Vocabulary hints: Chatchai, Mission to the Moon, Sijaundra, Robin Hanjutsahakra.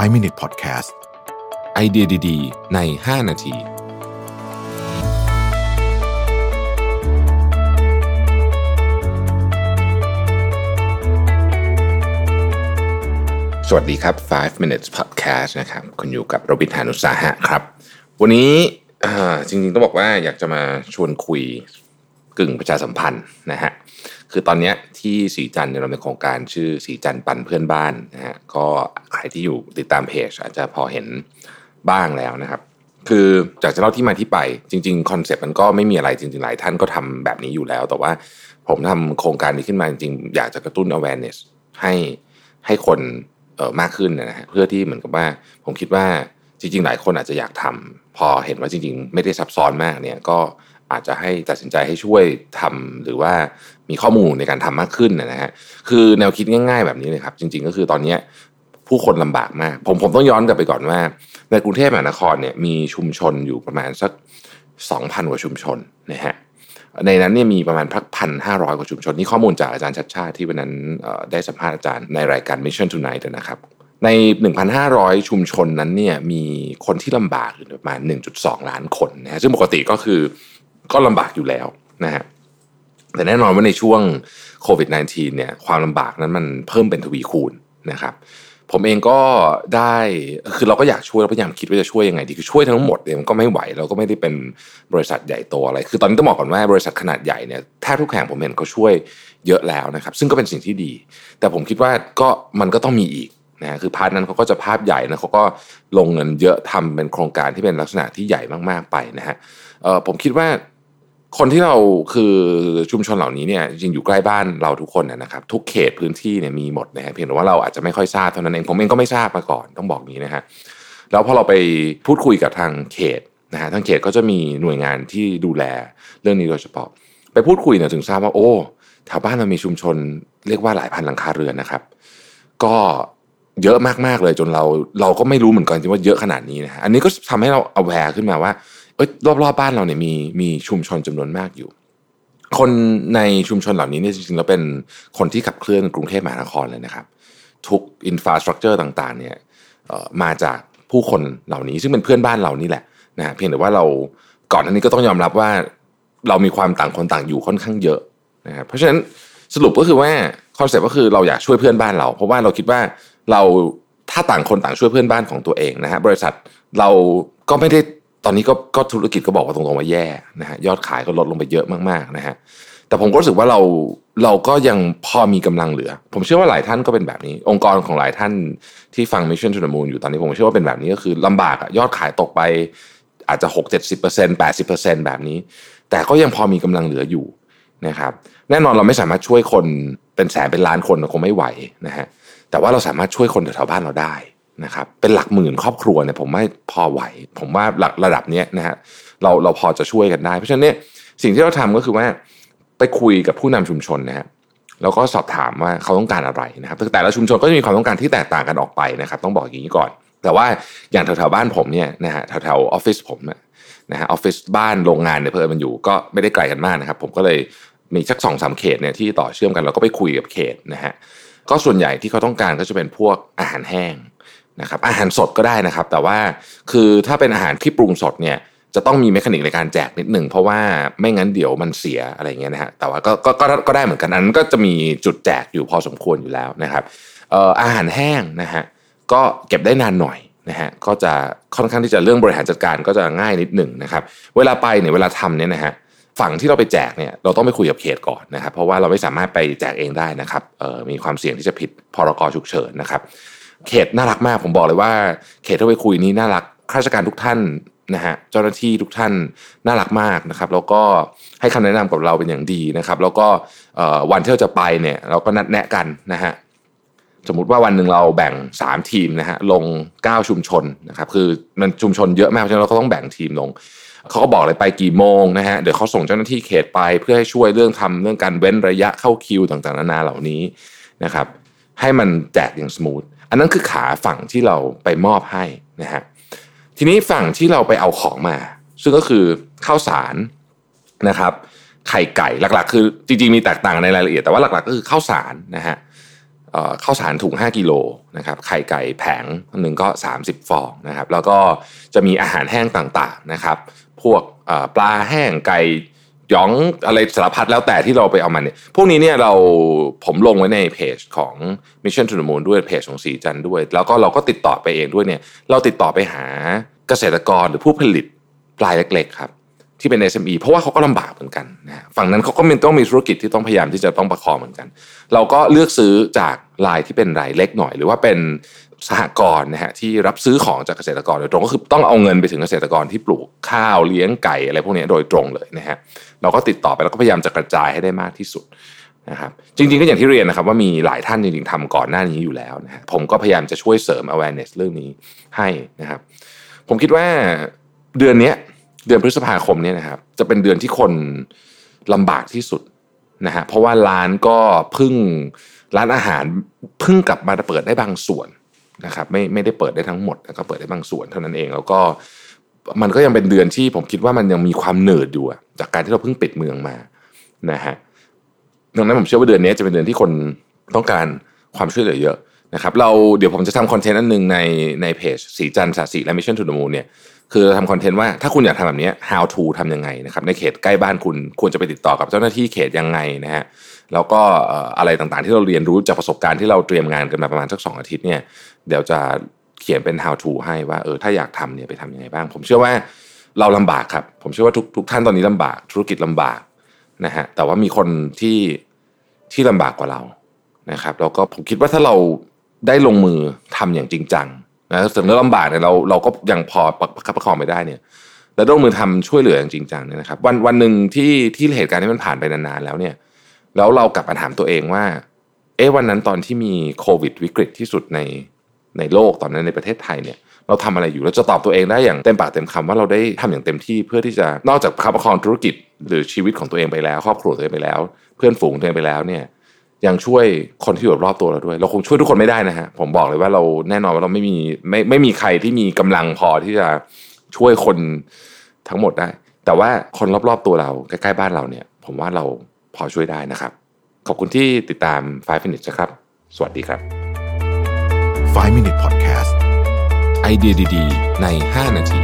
5 Minute Podcast ไอเดียดีๆใน5นาทีสวัสดีครับ5 Minutes Podcast นะครับคุณอยู่กับโรบิน หาญอุตสาหะครับวันนี้จริงๆต้องบอกว่าอยากจะมาชวนคุยกึ่งประชาสัมพันธ์นะฮะคือตอนนี้ที่สีจันทร์เรามีโครงการชื่อสีจันทร์ปันเพื่อนบ้านนะฮะก็ใครที่อยู่ติดตามเพจอาจจะพอเห็นบ้างแล้วนะครับคือจากจะเล่าที่มาที่ไปจริงๆคอนเซ็ปต์มันก็ไม่มีอะไรจริงๆหลายท่านก็ทำแบบนี้อยู่แล้วแต่ว่าผมทำโครงการนี้ขึ้นมาจริงๆอยากจะกระตุ้น awareness ให้คนมากขึ้นนะฮะเพื่อที่เหมือนกับว่าผมคิดว่าจริงๆหลายคนอาจจะอยากทำพอเห็นว่าจริงๆไม่ได้ซับซ้อนมากเนี่ยก็อาจจะให้ตัดสินใจให้ช่วยทำหรือว่ามีข้อมูลในการทำมากขึ้นนะฮะคือแนวคิดง่ายๆแบบนี้เลยครับจริงๆก็คือตอนนี้ผู้คนลำบากมากผมต้องย้อนกลับไปก่อนว่าในกรุงเทพมหานครเนี่ยมีชุมชนอยู่ประมาณสัก 2,000 กว่าชุมชนนะฮะในนั้นเนี่ยมีประมาณพัก 1,500 กว่าชุมชนนี่ข้อมูลจากอาจารย์ชัชชาติที่วันนั้นได้สัมภาษณ์อาจารย์ในรายการ Mission Tonight นะครับใน 1,500 ชุมชนนั้นเนี่ยมีคนที่ลำบากอยู่ประมาณ 1.2 ล้านคนนะฮะซึ่งปกติก็ลำบากอยู่แล้วนะฮะแต่แน่นอนว่าในช่วงโควิด -19 เนี่ยความลำบากนั้นมันเพิ่มเป็นทวีคูณนะครับผมเองก็ได้คือเราก็อยากช่วยเราพยายามคิดว่าจะช่วยยังไงดีคือช่วยทั้งหมดเนี่ยมันก็ไม่ไหวเราก็ไม่ได้เป็นบริษัทใหญ่โตอะไรคือตอนนี้ต้องบอกก่อนว่าบริษัทขนาดใหญ่เนี่ยแทบทุกแห่งผมเห็นเขาช่วยเยอะแล้วนะครับซึ่งก็เป็นสิ่งที่ดีแต่ผมคิดว่าก็มันก็ต้องมีอีกนะคือพาร์ทนั้นเขาก็จะภาพใหญ่นะเขาก็ลงเงินเยอะทำเป็นโครงการที่เป็นลักษณะที่ใหญ่มากๆไปนะฮะผมคิดว่าคนที่เราคือชุมชนเหล่านี้เนี่ยจริงอยู่ใกล้บ้านเราทุกคนนะครับทุกเขตพื้นที่เนี่ยมีหมดนะฮะเพียงแต่ว่าเราอาจจะไม่ค่อยทราบเท่านั้นเองผมเองก็ไม่ทราบมาก่อนต้องบอกนี้นะฮะแล้วพอเราไปพูดคุยกับทางเขตนะฮะทางเขตก็จะมีหน่วยงานที่ดูแลเรื่องนี้โดยเฉพาะไปพูดคุยเนี่ยถึงทราบว่าโอ้แถวบ้านเรามีชุมชนเรียกว่าหลายพันหลังคาเรือนนะครับก็เยอะมากๆเลยจนเราก็ไม่รู้เหมือนกันว่าเยอะขนาดนี้นะฮะอันนี้ก็ทำให้เรา aware ขึ้นมาว่ารอบๆบ้านเราเนี่ยมีชุมชนจำนวนมากอยู่คนในชุมชนเหล่านี้เนี่ยจริงๆแล้วเป็นคนที่ขับเคลื่อนกรุงเทพมหานครเลยนะครับทุกอินฟราสตรัคเจอร์ต่างๆเนี่ยมาจากผู้คนเหล่านี้ซึ่งเป็นเพื่อนบ้านเรานี่แหละนะเพียงแต่ว่าเราก่อนหน้านี้ก็ต้องยอมรับว่าเรามีความต่างคนต่างอยู่ค่อนข้างเยอะนะครับเพราะฉะนั้นสรุปก็คือว่าคอนเซ็ปต์ก็คือเราอยากช่วยเพื่อนบ้านเราเพราะว่าเราคิดว่าเราถ้าต่างคนต่างช่วยเพื่อนบ้านของตัวเองนะฮะบริษัทเราก็ไม่ได้ตอนนี้ก็ธุรกิจก็บอกว่าตรงๆว่าแย่นะฮะยอดขายก็ลดลงไปเยอะมากๆนะฮะแต่ผมก็รู้สึกว่าเราก็ยังพอมีกำลังเหลือผมเชื่อว่าหลายท่านก็เป็นแบบนี้องค์กรของหลายท่านที่ฟัง Mission to the Moon อยู่ตอนนี้ผมเชื่อว่าเป็นแบบนี้ก็คือลำบากอะยอดขายตกไปอาจจะ 6-70% 80% แบบนี้แต่ก็ยังพอมีกำลังเหลืออยู่นะครับแน่นอนเราไม่สามารถช่วยคนเป็นแสนเป็นล้านคนคงไม่ไหวนะฮะแต่ว่าเราสามารถช่วยคนแถวๆบ้านเราได้นะครับเป็นหลักหมื่นครอบครัวเนี่ยผมไม่พอไหวผมว่าหลักระดับนี้นะฮะเราพอจะช่วยกันได้เพราะฉะนั้นเนี่ยสิ่งที่เราทำก็คือว่าไปคุยกับผู้นำชุมชนนะฮะแล้วก็สอบถามว่าเขาต้องการอะไรนะครับแต่ละชุมชนก็จะมีความต้องการที่แตกต่างกันออกไปนะครับต้องบอกอย่างนี้ก่อนแต่ว่าอย่างแถวๆบ้านผมเนี่ยนะฮะแถวๆออฟฟิศผมนะฮะออฟฟิศบ้านโรงงานเนี่ยเพื่อนมันอยู่ก็ไม่ได้ไกลกันมากนะครับผมก็เลยมีสัก 2-3 เขตเนี่ยที่ต่อเชื่อมกันเราก็ไปคุยกับเขตนะฮะก็ส่วนใหญ่ที่เขาต้องการก็จะเป็นพวกอาหารแห้งนะครับอาหารสดก็ได้นะครับแต่ว่าคือถ้าเป็นอาหารที่ปรุงสดเนี่ยจะต้องมีเมคานิกในการแจกนิดหนึ่งเพราะว่าไม่งั้นเดี๋ยวมันเสียอะไรเงี้ยนะฮะแต่ว่าก็ได้เหมือนกันอันนั้นก็จะมีจุดแจกอยู่พอสมควรอยู่แล้วนะครับอาหารแห้งนะฮะก็เก็บได้นานหน่อยนะฮะก็จะค่อนข้างที่จะเรื่องบริหารจัดการก็จะง่ายนิดหนึ่งนะครับเวลาไปเนี่ยเวลาทำเนี่ยนะฮะฝั่งที่เราไปแจกเนี่ยเราต้องไปคุยกับเขตก่อนนะครับเพราะว่าเราไม่สามารถไปแจกเองได้นะครับมีความเสี่ยงที่จะผิดพรกฉุกเฉินนะครับเขตน่ารักมากผมบอกเลยว่าเขตที่ไปคุยนี้น่ารักข้าราชการทุกท่านนะฮะเจ้าหน้าที่ทุกท่านน่ารักมากนะครับแล้วก็ให้คำแนะนำกับเราเป็นอย่างดีนะครับแล้วก็วันที่เราจะไปเนี่ยเราก็นัดแนะกันนะฮะสมมุติว่าวันหนึ่งเราแบ่ง3ทีมนะฮะลง9ชุมชนนะครับคือมันชุมชนเยอะมากเพราะฉะนั้นเราก็ต้องแบ่งทีมลงเขาก็บอกเลยไปกี่โมงนะฮะเดี๋ยวเขาส่งเจ้าหน้าที่เขตไปเพื่อให้ช่วยเรื่องการเว้นระยะเข้าคิวต่างๆนานาเหล่านี้นะครับให้มันแจกอย่างสมูทอันนั้นคือขาฝั่งที่เราไปมอบให้นะฮะทีนี้ฝั่งที่เราไปเอาของมาซึ่งก็คือข้าวสารนะครับไข่ไก่หลักๆคือจริงๆมีแตกต่างในรายละเอียดแต่ว่าหลักๆก็คือข้าวสารนะฮะ ข้าวสารถุง5 กิโลนะครับไข่ไก่แผงนึงก็30ฟองนะครับแล้วก็จะมีอาหารแห้งต่างๆนะครับพวกปลาแห้งไก่หยองอะไรสารพัดแล้วแต่ที่เราไปเอามันเนี่ยพวกนี้เนี่ยผมลงไว้ในเพจของ Mission to the Moon ด้วยเพจของสีจันทร์ด้วยแล้วก็เราก็ติดต่อไปเองด้วยเนี่ยเราติดต่อไปหาเกษตรกรหรือผู้ผลิตรายเล็กๆครับที่เป็น SME เพราะว่าเขาก็ลำบากเหมือนกันนะฝั่งนั้นเขาก็ต้องมีธุรกิจที่ต้องพยายามที่จะต้องประคองเหมือนกันเราก็เลือกซื้อจากรายที่เป็นรายเล็กหน่อยหรือว่าเป็นสหกรณ์นะฮะที่รับซื้อของจากเกษตรกรโดยตรงก็คือต้องเอาเงินไปถึงเกษตรกรที่ปลูกข้าวเลี้ยงไก่อะไรพวกนี้โดยตรงเลยนะฮะเราก็ติดต่อไปแล้วก็พยายามจะกระจายให้ได้มากที่สุดนะครับจริงๆก็อย่างที่เรียนนะครับว่ามีหลายท่านจริงๆทำก่อนหน้านี้อยู่แล้วนะฮะผมก็พยายามจะช่วยเสริม awareness เรื่องนี้ให้นะครับผมคิดว่าเดือนนี้เดือนพฤษภาคมเนี่ยนะครับจะเป็นเดือนที่คนลำบากที่สุดนะฮะเพราะว่าร้านอาหารเพิ่งกลับมาเปิดได้บางส่วนนะครับไม่ได้เปิดได้ทั้งหมดก็เปิดได้บางส่วนเท่านั้นเองแล้วก็มันก็ยังเป็นเดือนที่ผมคิดว่ามันยังมีความเหนื่อยอยู่จากการที่เราเพิ่งปิดเมืองมานะฮะดังนั้นผมเชื่อว่าเดือนนี้จะเป็นเดือนที่คนต้องการความช่วยเหลือเยอะนะครับเดี๋ยวผมจะทำคอนเทนต์อันนึงในเพจสีจันทร์สีและ Mission to the Moon เนี่ยคือทำคอนเทนต์ว่าถ้าคุณอยากทำแบบนี้ how to ทำยังไงนะครับในเขตใกล้บ้านคุณควรจะไปติดต่อกับเจ้าหน้าที่เขตยังไงนะฮะแล้วก็อะไรต่างๆที่เราเรียนรู้จากประสบการณ์ที่เราเตรียมงานกันมาประมาณสัก2อาทิตย์เนี่ยเดี๋ยวจะเขียนเป็น how to ให้ว่าถ้าอยากทำเนี่ยไปทำยังไงบ้างผมเชื่อว่าเราลำบากครับผมเชื่อว่าทุกท่านตอนนี้ลำบากธุรกิจลำบากนะฮะแต่ว่ามีคนที่ลำบากกว่าเรานะครับแล้วก็ผมคิดว่าถ้าเราได้ลงมือทำอย่างจริงจังนะถึงเราลำบากเนี่ยเราก็ยังพอประคองไปได้เนี่ยแล้วลงมือทำช่วยเหลืออย่างจริงจังเนี่ยนะครับวันหนึ่งที่เหตุการณ์นี้มันผ่านไปนานๆแล้วเนี่ยแล้วเรากลับมาถามตัวเองว่าวันนั้นตอนที่มีโควิดวิกฤตที่สุดในโลกตอนนั้นในประเทศไทยเนี่ยเราทำอะไรอยู่เราจะตอบตัวเองได้อย่างเต็มปากเต็มคำว่าเราได้ทำอย่างเต็มที่เพื่อที่จะนอกจากประคองธุรกิจหรือชีวิตของตัวเองไปแล้วครอบครัวตัวเองไปแล้วเพื่อนฝูงตัวเองไปแล้วเนี่ยยังช่วยคนที่อยู่รอบตัวเราด้วยเราคงช่วยทุกคนไม่ได้นะฮะผมบอกเลยว่าเราแน่นอนว่าเราไม่มีใครที่มีกำลังพอที่จะช่วยคนทั้งหมดได้แต่ว่าคนรอบๆตัวเราใกล้ๆบ้านเราเนี่ยผมว่าเราพอช่วยได้นะครับขอบคุณที่ติดตาม5 Minutes นะครับสวัสดีครับ5 Minute Podcast ไอเดียดีๆใน5 นาที